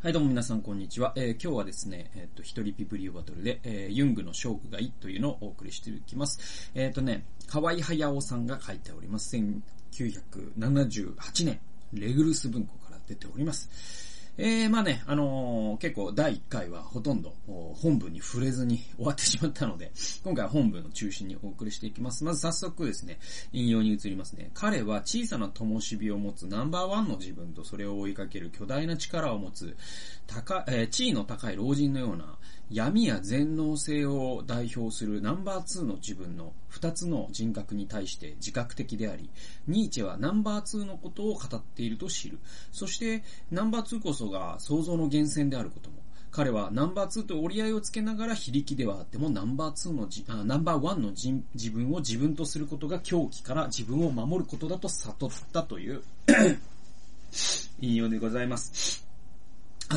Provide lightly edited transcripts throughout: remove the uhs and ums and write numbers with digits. はい、どうも皆さんこんにちは。今日はですね、一人ピプリオバトルで、ユングの生涯というのをお送りしていきます。河合隼さんが書いております。1978年、レグルス文庫から出ております。まあね、結構第1回はほとんど本文に触れずに終わってしまったので、今回は本文を中心にお送りしていきます。まず早速ですね、引用に移りますね。彼は小さな灯火を持つナンバー1の自分とそれを追いかける巨大な力を持つ地位の高い老人のような闇や全能性を代表するナンバー2の自分の2つの人格に対して自覚的であり、ニーチェはナンバー2のことを語っていると知る。そしてナンバー2こそが想像の源泉であることも。彼はナンバー2と折り合いをつけながら非力ではあってもナンバー1の自分を自分とすることが狂気から自分を守ることだと悟ったという引用でございます。こ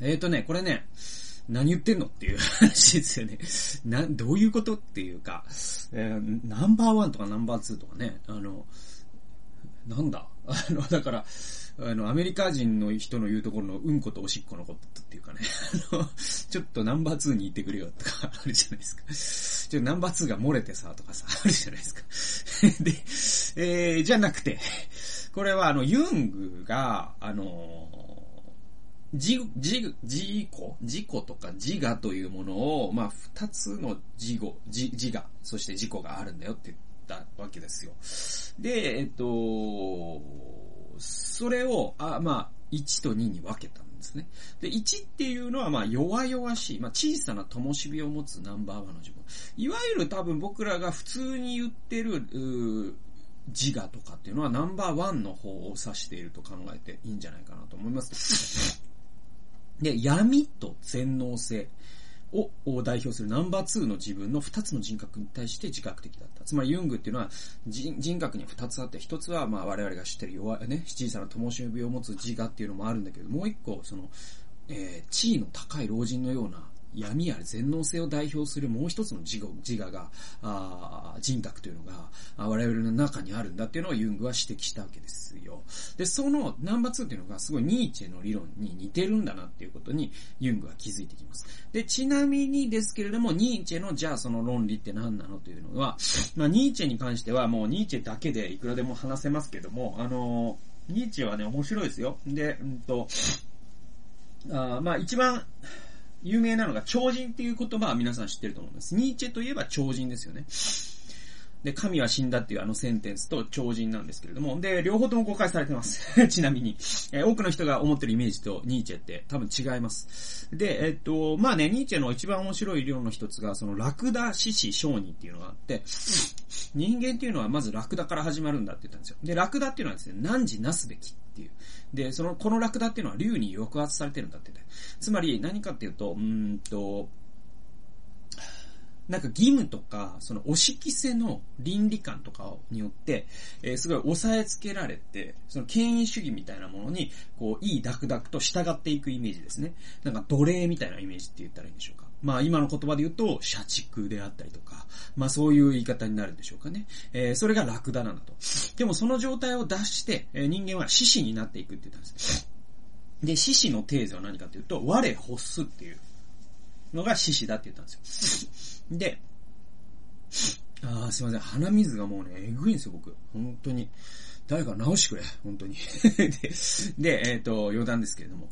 れね、何言ってんのっていう話ですよね。どういうことっていうか、ナンバー1とかナンバー2とかね、だから、アメリカ人の人の言うところのうんことおしっこのことっていうかね、ちょっとナンバー2に行ってくれよとかあるじゃないですか。ちょっとナンバー2が漏れてさとかさ、あるじゃないですか。で、じゃなくて、これはユングが、自己とか自我というものを、まあ、2つの自我、そして自己があるんだよって言ったわけですよ。で、それを、1と2に分けたんですね。で、1っていうのは、弱々しい、小さな灯火を持つナンバー1の自分。いわゆる多分僕らが普通に言ってる、自我とかっていうのはナンバー1の方を指していると考えていいんじゃないかなと思います。で、闇と全能性を代表するナンバー2の自分の2つの人格に対して自覚的だった。つまりユングっていうのは人格には2つあって、1つは我々が知ってる小さな灯火を持つ自我っていうのもあるんだけど、もう1個地位の高い老人のような闇や全能性を代表するもう一つの自我が、人格というのが我々の中にあるんだっていうのをユングは指摘したわけですよ。で、そのナンバー2っていうのがすごいニーチェの理論に似てるんだなっていうことにユングは気づいてきます。で、ちなみにですけれども、ニーチェのじゃあその論理って何なのというのは、ニーチェに関してはもうニーチェだけでいくらでも話せますけども、ニーチェはね、面白いですよ。で、一番、有名なのが超人っていう言葉は皆さん知ってると思うんです。ニーチェといえば超人ですよね。で、神は死んだっていうセンテンスと超人なんですけれども、で、両方とも誤解されてます。ちなみに、多くの人が思ってるイメージとニーチェって多分違います。で、ニーチェの一番面白い理論の一つが、ラクダ、獅子、商人っていうのがあって、人間っていうのはまずラクダから始まるんだって言ったんですよ。で、ラクダっていうのはですね、汝なすべきっていう。で、このラクダっていうのは竜に抑圧されてるんだって言って。つまり、何かっていうと、義務とか、お仕着せの倫理観とかによって、すごい抑えつけられて、権威主義みたいなものに、いいダクダクと従っていくイメージですね。奴隷みたいなイメージって言ったらいいんでしょうか。今の言葉で言うと、社畜であったりとか、そういう言い方になるんでしょうかね。それがラクダなんだと。でもその状態を脱して、人間は獅子になっていくって言ったんです。で、獅子の定義は何かというと、我欲すっていうのが獅子だって言ったんですよ。で、すいません。鼻水がもうね、えぐいんですよ、僕。本当に。誰か直してくれ。本当に。で、余談ですけれども。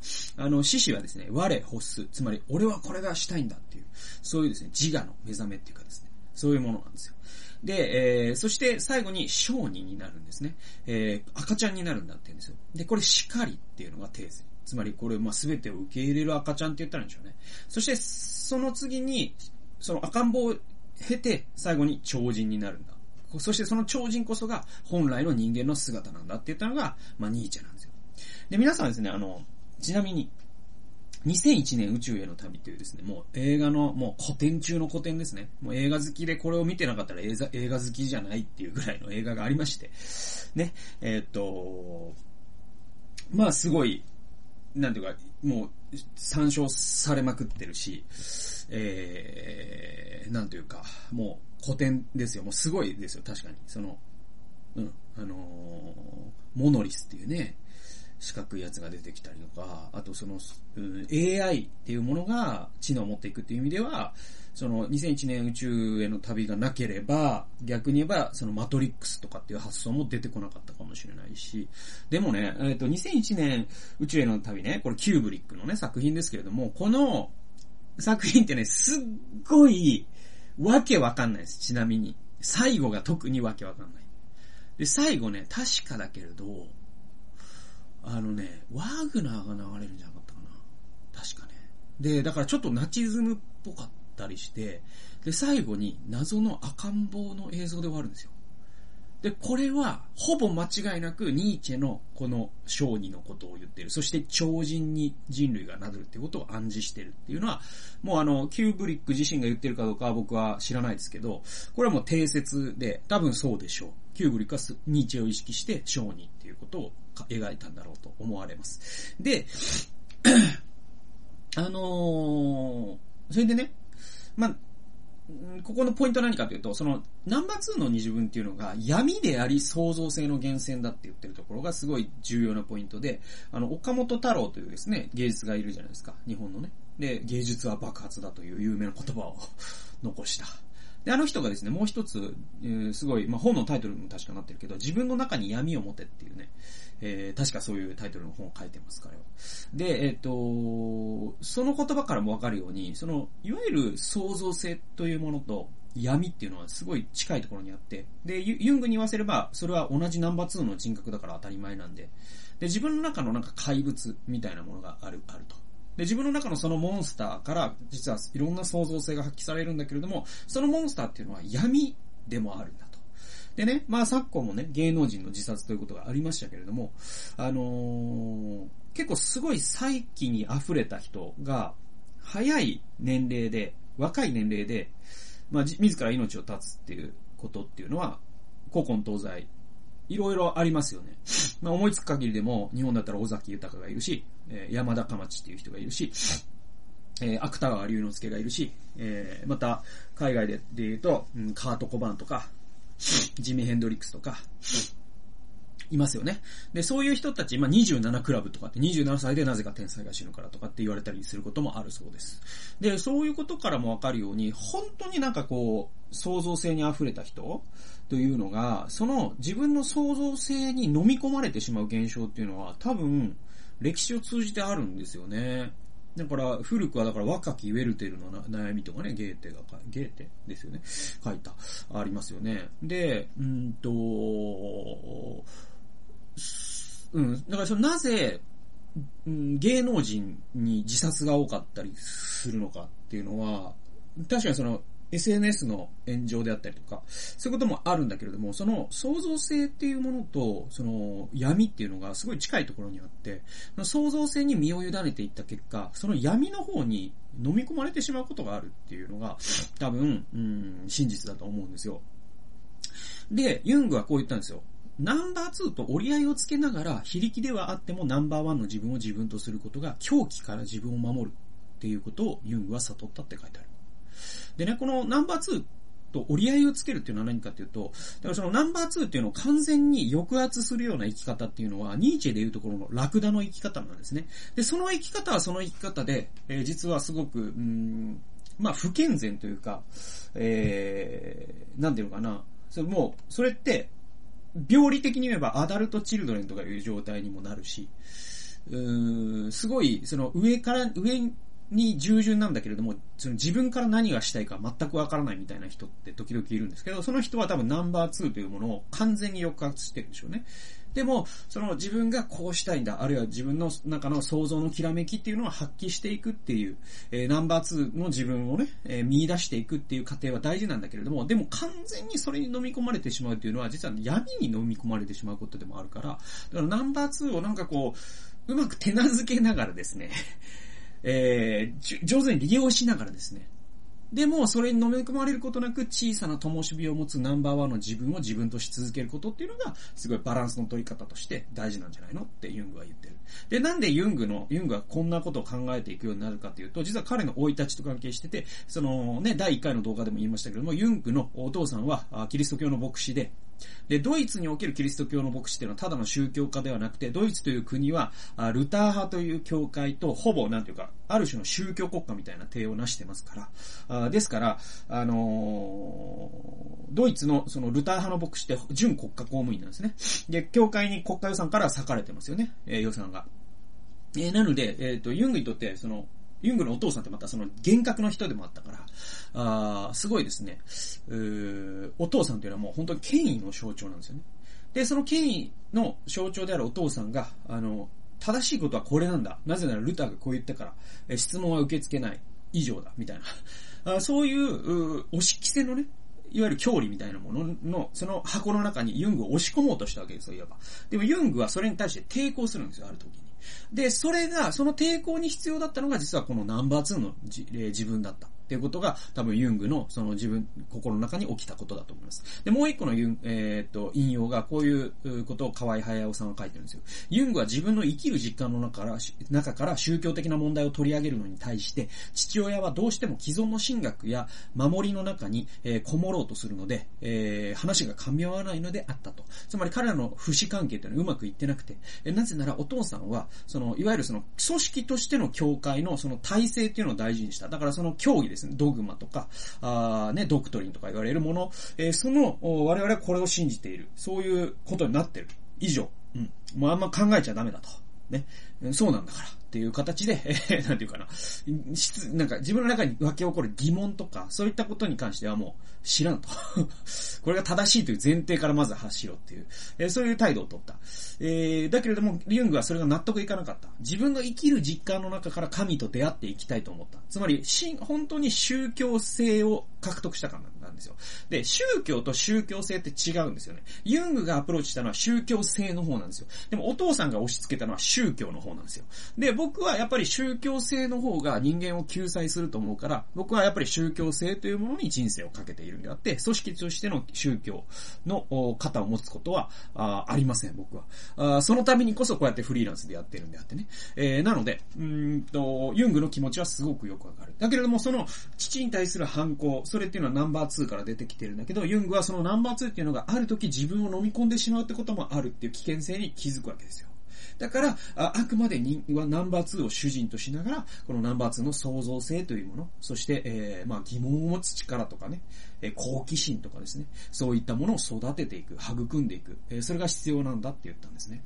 獅子はですね、我欲す。つまり、俺はこれがしたいんだっていう、そういうですね、自我の目覚めっていうかですね、そういうものなんですよ。で、そして最後に商人になるんですね。赤ちゃんになるんだって言うんですよ。で、これ、叱りっていうのが定義。つまりこれ、全てを受け入れる赤ちゃんって言ったらいいんでしょうね。そして、その次に、赤ん坊を経て、最後に超人になるんだ。そしてその超人こそが本来の人間の姿なんだって言ったのが、ニーチェなんですよ。で、皆さんですね、ちなみに、2001年宇宙への旅というですね、もう映画の、もう古典中の古典ですね。もう映画好きでこれを見てなかったら映画好きじゃないっていうぐらいの映画がありまして、ね、すごい、なんていうか、もう、参照されまくってるし、なんていうか、もう、古典ですよ。もうすごいですよ、確かに。モノリスっていうね、四角いやつが出てきたりとか、あとその AI っていうものが知能を持っていくっていう意味では、その2001年宇宙への旅がなければ、逆に言えばそのマトリックスとかっていう発想も出てこなかったかもしれないし、でもね、2001年宇宙への旅ね、これキューブリックのね作品ですけれども、この作品ってね、すっごいわけわかんないです。ちなみに最後が特にわけわかんないで、最後ね、確かだけれどワーグナーが流れるんじゃなかったかな、確かね。で、だからちょっとナチズムっぽかったりして、で最後に謎の赤ん坊の映像で終わるんですよ。でこれはほぼ間違いなくニーチェのこの小児のことを言っている、そして超人に人類がなるっていうことを暗示しているっていうのは、もうキューブリック自身が言ってるかどうかは僕は知らないですけど、これはもう定説で、多分そうでしょう。キューブリックはニーチェを意識して小児っていうことを描いたんだろうと思われます。でそれでね、まあここのポイントは何かというと、そのナンバー2の二次文っていうのが闇であり創造性の源泉だって言ってるところがすごい重要なポイントで、岡本太郎というですね、芸術家がいるじゃないですか、日本のね。で、芸術は爆発だという有名な言葉を残した。で、人がですね、もう一つ、すごい、まあ、本のタイトルも確かなってるけど、自分の中に闇を持てっていうね、確かそういうタイトルの本を書いてます、彼は。で、その言葉からもわかるように、いわゆる創造性というものと闇っていうのはすごい近いところにあって、で、ユングに言わせれば、それは同じナンバー2の人格だから当たり前なんで、で、自分の中のなんか怪物みたいなものがあると。で、自分の中のそのモンスターから実はいろんな創造性が発揮されるんだけれども、そのモンスターっていうのは闇でもあるんだと。でね、まあ昨今もね、芸能人の自殺ということがありましたけれども、結構すごい才気に溢れた人が若い年齢で、まあ自ら命を絶つっていうことっていうのは、古今東西いろいろありますよね。まあ思いつく限りでも、日本だったら尾崎豊がいるし、山田鎌地っていう人がいるし、芥川龍之介がいるし、また海外で言うと、カート・コバーンとか、ジミー・ヘンドリックスとか、いますよね。で、そういう人たち、まあ、27クラブとかって、27歳でなぜか天才が死ぬからとかって言われたりすることもあるそうです。で、そういうことからもわかるように、本当になんかこう、創造性に溢れた人というのが、その自分の創造性に飲み込まれてしまう現象っていうのは、多分、歴史を通じてあるんですよね。だから、古くはだから若きウェルテルの悩みとかね、ゲーテですよね。書いた。ありますよね。で、だからなぜ、芸能人に自殺が多かったりするのかっていうのは、確かにSNS の炎上であったりとか、そういうこともあるんだけれども、その創造性っていうものと、闇っていうのがすごい近いところにあって、創造性に身を委ねていった結果、その闇の方に飲み込まれてしまうことがあるっていうのが、多分、真実だと思うんですよ。で、ユングはこう言ったんですよ。ナンバー2と折り合いをつけながら、非力ではあってもナンバー1の自分を自分とすることが、狂気から自分を守るっていうことをユングは悟ったって書いてある。でね、このナンバー2と折り合いをつけるっていうのは何かっていうと、だからナンバー2っていうのを完全に抑圧するような生き方っていうのは、ニーチェでいうところのラクダの生き方なんですね。で、その生き方はその生き方で、実はすごく、まあ不健全というか、なんていうのかな、もう、それって、病理的に言えばアダルトチルドレンとかいう状態にもなるし、すごい、上に従順なんだけれども、自分から何がしたいか全くわからないみたいな人って時々いるんですけど、その人は多分ナンバー2というものを完全に抑圧してるんでしょうね。でも、自分がこうしたいんだ、あるいは自分の中の想像のきらめきっていうのを発揮していくっていう、ナンバー2の自分をね、見出していくっていう過程は大事なんだけれども、でも完全にそれに飲み込まれてしまうというのは、実は闇に飲み込まれてしまうことでもあるから、だからナンバー2をなんかこう、うまく手なずけながらですね、上手に利用しながらですね、でもそれに飲み込まれることなく小さな灯火を持つナンバーワンの自分を自分とし続けることっていうのがすごいバランスの取り方として大事なんじゃないのってユングは言ってる。で、なんでユングはこんなことを考えていくようになるかというと、実は彼の生い立ちと関係してて、そのね、第1回の動画でも言いましたけども、ユングのお父さんはキリスト教の牧師で、で、ドイツにおけるキリスト教の牧師っていうのはただの宗教家ではなくて、ドイツという国はルター派という教会とほぼなんていうか、ある種の宗教国家みたいな体を成してますから、ですから、ドイツのそのルター派の牧師って準国家公務員なんですね。で、教会に国家予算から割かれてますよね、予算が。なので、ユングにとって、その、ユングのお父さんってまたその厳格の人でもあったから、すごいですね、お父さんというのはもう本当に権威の象徴なんですよね。で、その権威の象徴であるお父さんが、正しいことはこれなんだ。なぜならルターがこう言ったから、質問は受け付けない。以上だ。みたいな。そういう、押し着せのね、いわゆる教理みたいなものの、その箱の中にユングを押し込もうとしたわけですよ、いわば。でもユングはそれに対して抵抗するんですよ、ある時に。で、それが、その抵抗に必要だったのが、実はこのナンバー2の自分だった。っていうことが、多分ユングの、その自分、心の中に起きたことだと思います。で、もう一個の引用が、こういうことを河合隼さんは書いてるんですよ。ユングは自分の生きる実感の中から宗教的な問題を取り上げるのに対して、父親はどうしても既存の神学や守りの中に、こもろうとするので、話が噛み合わないのであったと。つまり彼らの父子関係というのはうまくいってなくて、なぜならお父さんは、その、いわゆるその、組織としての教会のその体制っていうのを大事にした。だからその教義です。ドグマとか、ドクトリンとか言われるもの、その、我々はこれを信じている。そういうことになってる。以上。うん。もうあんま考えちゃダメだと。ね。そうなんだから。っていう形で、なんていうかな。なんか自分の中に湧き起こる疑問とか、そういったことに関してはもう知らんと。これが正しいという前提からまず発しろっていう、そういう態度を取った。だけれども、ユングはそれが納得いかなかった。自分が生きる実感の中から神と出会っていきたいと思った。つまり、本当に宗教性を獲得したからなんですよ。で、宗教と宗教性って違うんですよね。ユングがアプローチしたのは宗教性の方なんですよ。でもお父さんが押し付けたのは宗教の方なんですよ。で、僕はやっぱり宗教性の方が人間を救済すると思うから、僕はやっぱり宗教性というものに人生をかけているんであって、組織としての宗教の肩を持つことはありません、僕は。そのためにこそこうやってフリーランスでやってるんであってね。なので、ユングの気持ちはすごくよくわかる。だけれども、その父に対する反抗、それっていうのはナンバー2から出てきてるんだけど、ユングはそのナンバー2っていうのがある時自分を飲み込んでしまうってこともあるっていう危険性に気づくわけですよ。だから、あくまで人はナンバー2を主人としながら、このナンバー2の創造性というもの、そして、疑問を持つ力とかね、好奇心とかですね、そういったものを育てていく、育んでいく、それが必要なんだって言ったんですね。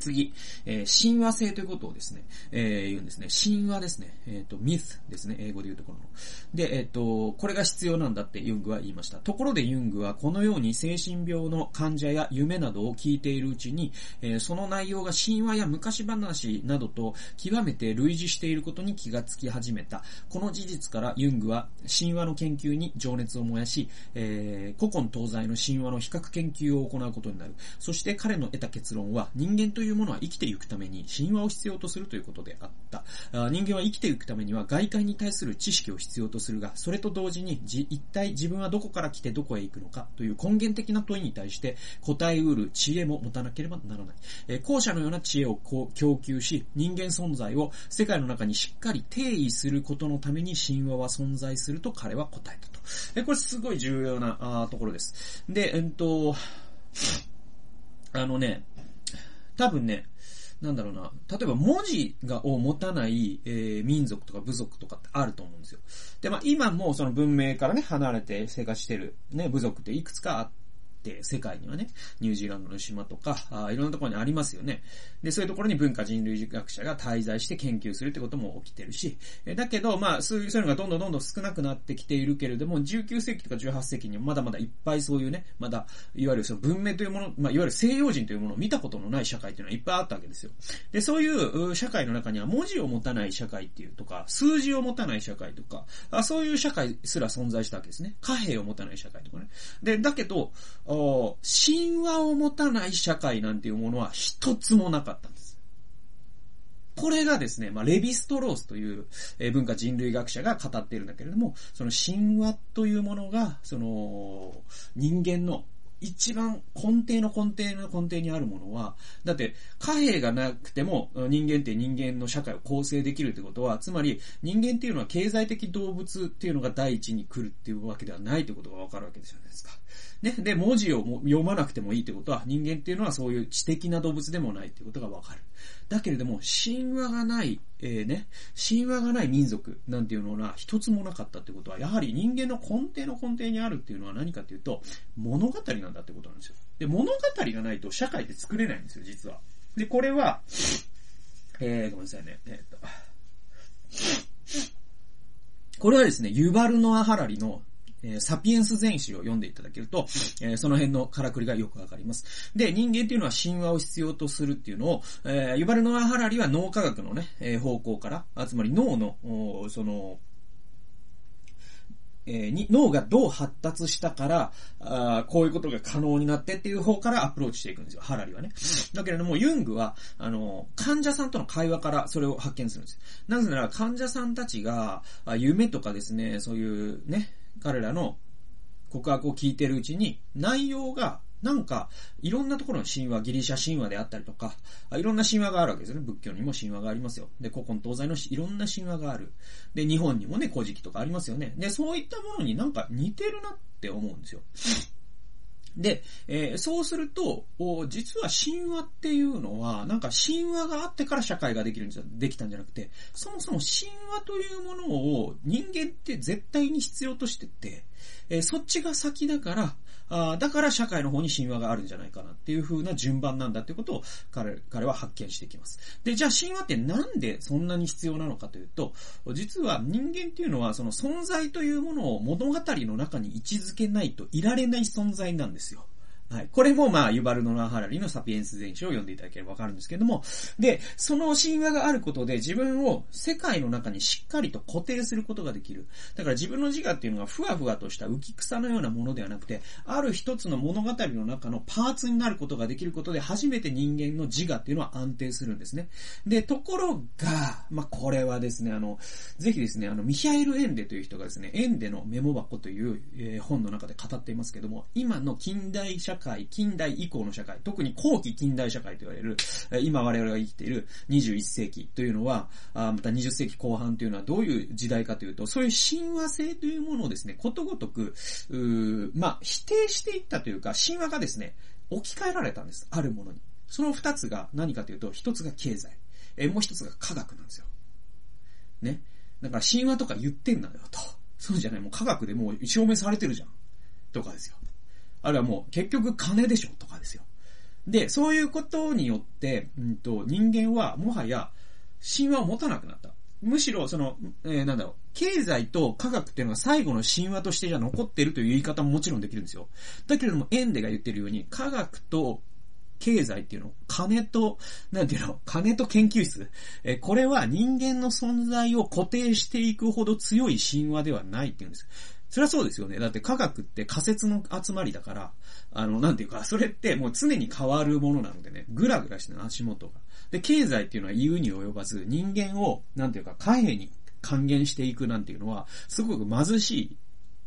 次、神話性ということをですね、言うんですね。神話ですね。ミスですね。英語で言うところの。で、これが必要なんだってユングは言いました。ところでユングはこのように精神病の患者や夢などを聞いているうちに、その内容が神話や昔話などと極めて類似していることに気がつき始めた。この事実からユングは神話の研究に情熱を燃やし、古今東西の神話の比較研究を行うことになる。そして彼の得た結論は、人間というものは生きていくために神話を必要とするということであった。人間は生きていくためには外界に対する知識を必要とするが、それと同時に一体自分はどこから来てどこへ行くのかという根源的な問いに対して答えうる知恵も持たなければならない。後者のような知恵を供給し、人間存在を世界の中にしっかり定義することのために神話は存在すると彼は答えたと。これすごい重要なところです。で、多分ね、なんだろうな、例えば文字を持たない、民族とか部族とかってあると思うんですよ。で、まあ今もその文明からね、離れて生活してるね、部族っていくつかあって、世界にはね、ニュージーランドの島とか、いろんなところにありますよね。で、そういうところに文化人類学者が滞在して研究するってことも起きてるし、だけど、まあそういうのがどんどん少なくなってきているけれども、19世紀とか18世紀にはまだまだいっぱいそういうね、まだ、いわゆるその文明というもの、まあいわゆる西洋人というものを見たことのない社会というのはいっぱいあったわけですよ。で、そういう社会の中には文字を持たない社会っていうとか、数字を持たない社会とか、そういう社会すら存在したわけですね。貨幣を持たない社会とかね。で、だけど、神話を持たない社会なんていうものは一つもなかったんです。これがですね、まあ、レヴィストロースという文化人類学者が語っているんだけれども、その神話というものが、その人間の一番根底の根底の根底にあるものは、だって貨幣がなくても人間って人間の社会を構成できるってことは、つまり人間っていうのは経済的動物っていうのが第一に来るっていうわけではないってことがわかるわけじゃないですか。ね。で、文字を読まなくてもいいってことは、人間っていうのはそういう知的な動物でもないってことがわかる。だけれども、神話がない、神話がない民族なんていうのは一つもなかったってことは、やはり人間の根底の根底にあるっていうのは何かっていうと、物語なんだってことなんですよ。で、物語がないと社会って作れないんですよ、実は。で、これは、ごめんなさいね。これはですね、ユヴァル・ノア・ハラリのサピエンス全史を読んでいただけると、その辺のからくりがよくわかります。で、人間っていうのは神話を必要とするっていうのを、ユヴァル・ノア・ハラリは脳科学のね、方向から、つまり脳の、その、脳がどう発達したからこういうことが可能になってっていう方からアプローチしていくんですよ、ハラリはね。だけれども、ユングは、患者さんとの会話からそれを発見するんですよ。なぜなら、患者さんたちが、夢とかですね、そういうね、彼らの告白を聞いてるうちに、内容が、なんか、いろんなところの神話、ギリシャ神話であったりとか、いろんな神話があるわけですよね。仏教にも神話がありますよ。で、古今東西のいろんな神話がある。で、日本にもね、古事記とかありますよね。で、そういったものになんか似てるなって思うんですよ。で、そうすると、実は神話っていうのは、なんか神話があってから社会ができるんじゃ、できたんじゃなくて、そもそも神話というものを人間って絶対に必要としてて、そっちが先だから、だから社会の方に神話があるんじゃないかなっていう風な順番なんだっていうことを彼は発見していきます。で、じゃあ神話ってなんでそんなに必要なのかというと、実は人間っていうのはその存在というものを物語の中に位置づけないといられない存在なんですよ。はい。これもまあ、ユヴァル・ノア・ハラリのサピエンス全史を読んでいただければわかるんですけども、で、その神話があることで自分を世界の中にしっかりと固定することができる。だから自分の自我っていうのがふわふわとした浮き草のようなものではなくて、ある一つの物語の中のパーツになることができることで、初めて人間の自我っていうのは安定するんですね。で、ところが、まあ、これはですね、ぜひですね、ミヒャエル・エンデという人がですね、エンデのメモ箱という、本の中で語っていますけども、今の近代以降の社会、特に後期近代社会と言われる、今我々が生きている21世紀というのは、また20世紀後半というのはどういう時代かというと、そういう神話性というものをですね、ことごとく、否定していったというか、神話がですね、置き換えられたんです。あるものに。その二つが何かというと、一つが経済、もう一つが科学なんですよ。ね。だから神話とか言ってんなよと。そうじゃない、もう科学でもう証明されてるじゃん。とかですよ。あるいはもう結局金でしょとかですよ。で、そういうことによって、人間はもはや神話を持たなくなった。むしろその、経済と科学っていうのが最後の神話としてじゃ残っているという言い方ももちろんできるんですよ。だけれども、エンデが言ってるように、科学と経済っていうの、金と研究室。これは人間の存在を固定していくほど強い神話ではないっていうんです。それはそうですよね。だって科学って仮説の集まりだから、それってもう常に変わるものなのでね、ぐらぐらしての足元が。で、経済っていうのは言うに及ばず、人間を、貨幣に還元していくなんていうのは、すごく貧しい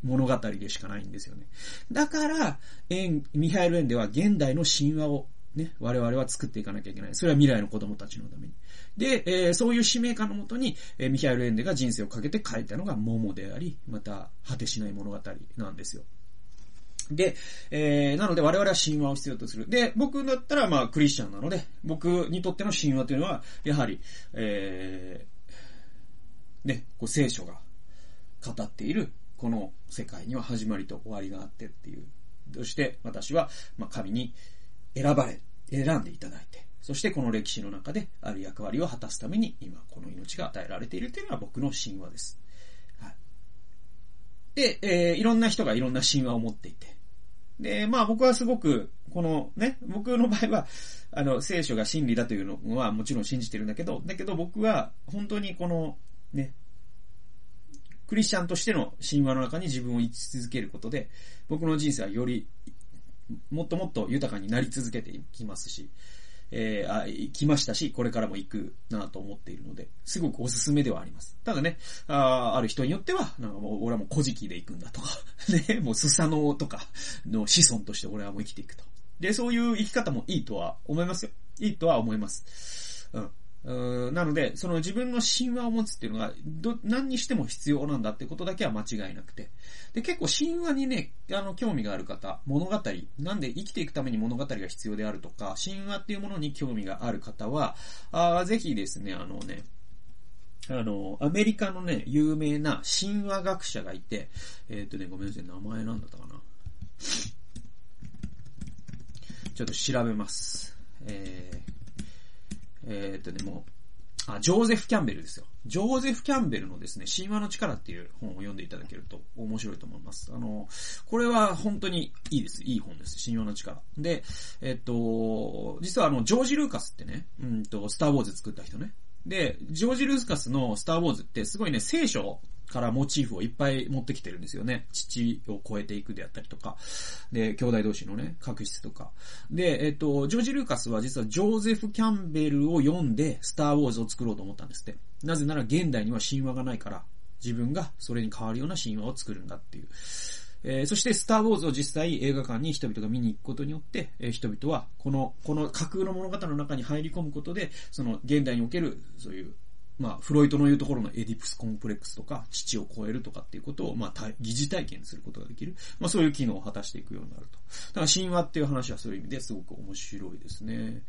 物語でしかないんですよね。だから、ミヒャエル・エンデは現代の神話を、ね、我々は作っていかなきゃいけない。それは未来の子供たちのために。で、そういう使命感のもとに、ミヒャエル・エンデが人生をかけて書いたのがモモであり、また果てしない物語なんですよ。で、なので我々は神話を必要とする。で、僕だったらまあクリスチャンなので、僕にとっての神話というのは、やはり、聖書が語っている、この世界には始まりと終わりがあってっていう。そして私は、神に選んでいただいて、そしてこの歴史の中である役割を果たすために今この命が与えられているというのが僕の神話です。はい。で、いろんな人がいろんな神話を持っていて、で、僕はすごく、僕の場合は、聖書が真理だというのはもちろん信じてるんだけど、僕は本当にクリスチャンとしての神話の中に自分を生き続けることで、僕の人生はよりもっともっと豊かになり続けていきますし、行きましたし、これからも行くなと思っているので、すごくおすすめではあります。ただね、ある人によっては、なんかもう俺はもう古事記で行くんだとか、ね、もうスサノオとかの子孫として俺はもう生きていくと。で、そういう生き方もいいとは思いますよ。いいとは思います。なので、その自分の神話を持つっていうのが、何にしても必要なんだってことだけは間違いなくて。で、結構神話にね、興味がある方、物語、なんで生きていくために物語が必要であるとか、神話っていうものに興味がある方は、ぜひですね、アメリカのね、有名な神話学者がいて、ごめんなさい、名前なんだったかな。ちょっと調べます。ジョーゼフ・キャンベルですよ。ジョーゼフ・キャンベルのですね、神話の力っていう本を読んでいただけると面白いと思います。これは本当にいいです。いい本です。神話の力。で、実はジョージ・ルーカスってね、スター・ウォーズ作った人ね。で、ジョージ・ルーカスのスター・ウォーズってすごいね、聖書からモチーフをいっぱい持ってきてるんですよね。父を超えていくであったりとか。で、兄弟同士のね、確執とか。で、ジョージ・ルーカスは実はジョーゼフ・キャンベルを読んで、スター・ウォーズを作ろうと思ったんですって。なぜなら現代には神話がないから、自分がそれに変わるような神話を作るんだっていう。そして、スター・ウォーズを実際映画館に人々が見に行くことによって、人々は、この架空の物語の中に入り込むことで、その、現代における、そういう、フロイトの言うところのエディプスコンプレックスとか、父を超えるとかっていうことを、疑似体験することができる。そういう機能を果たしていくようになると。だから神話っていう話はそういう意味ですごく面白いですね。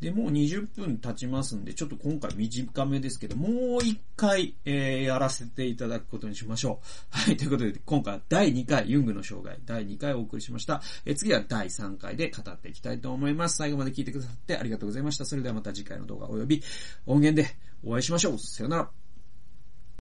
で、もう20分経ちますんで、ちょっと今回短めですけど、もう一回、やらせていただくことにしましょう。はい、ということで、今回は第2回、ユングの生涯、第2回お送りしました。次は第3回で語っていきたいと思います。最後まで聞いてくださってありがとうございました。それではまた次回の動画及び音源でお会いしましょう。さよなら。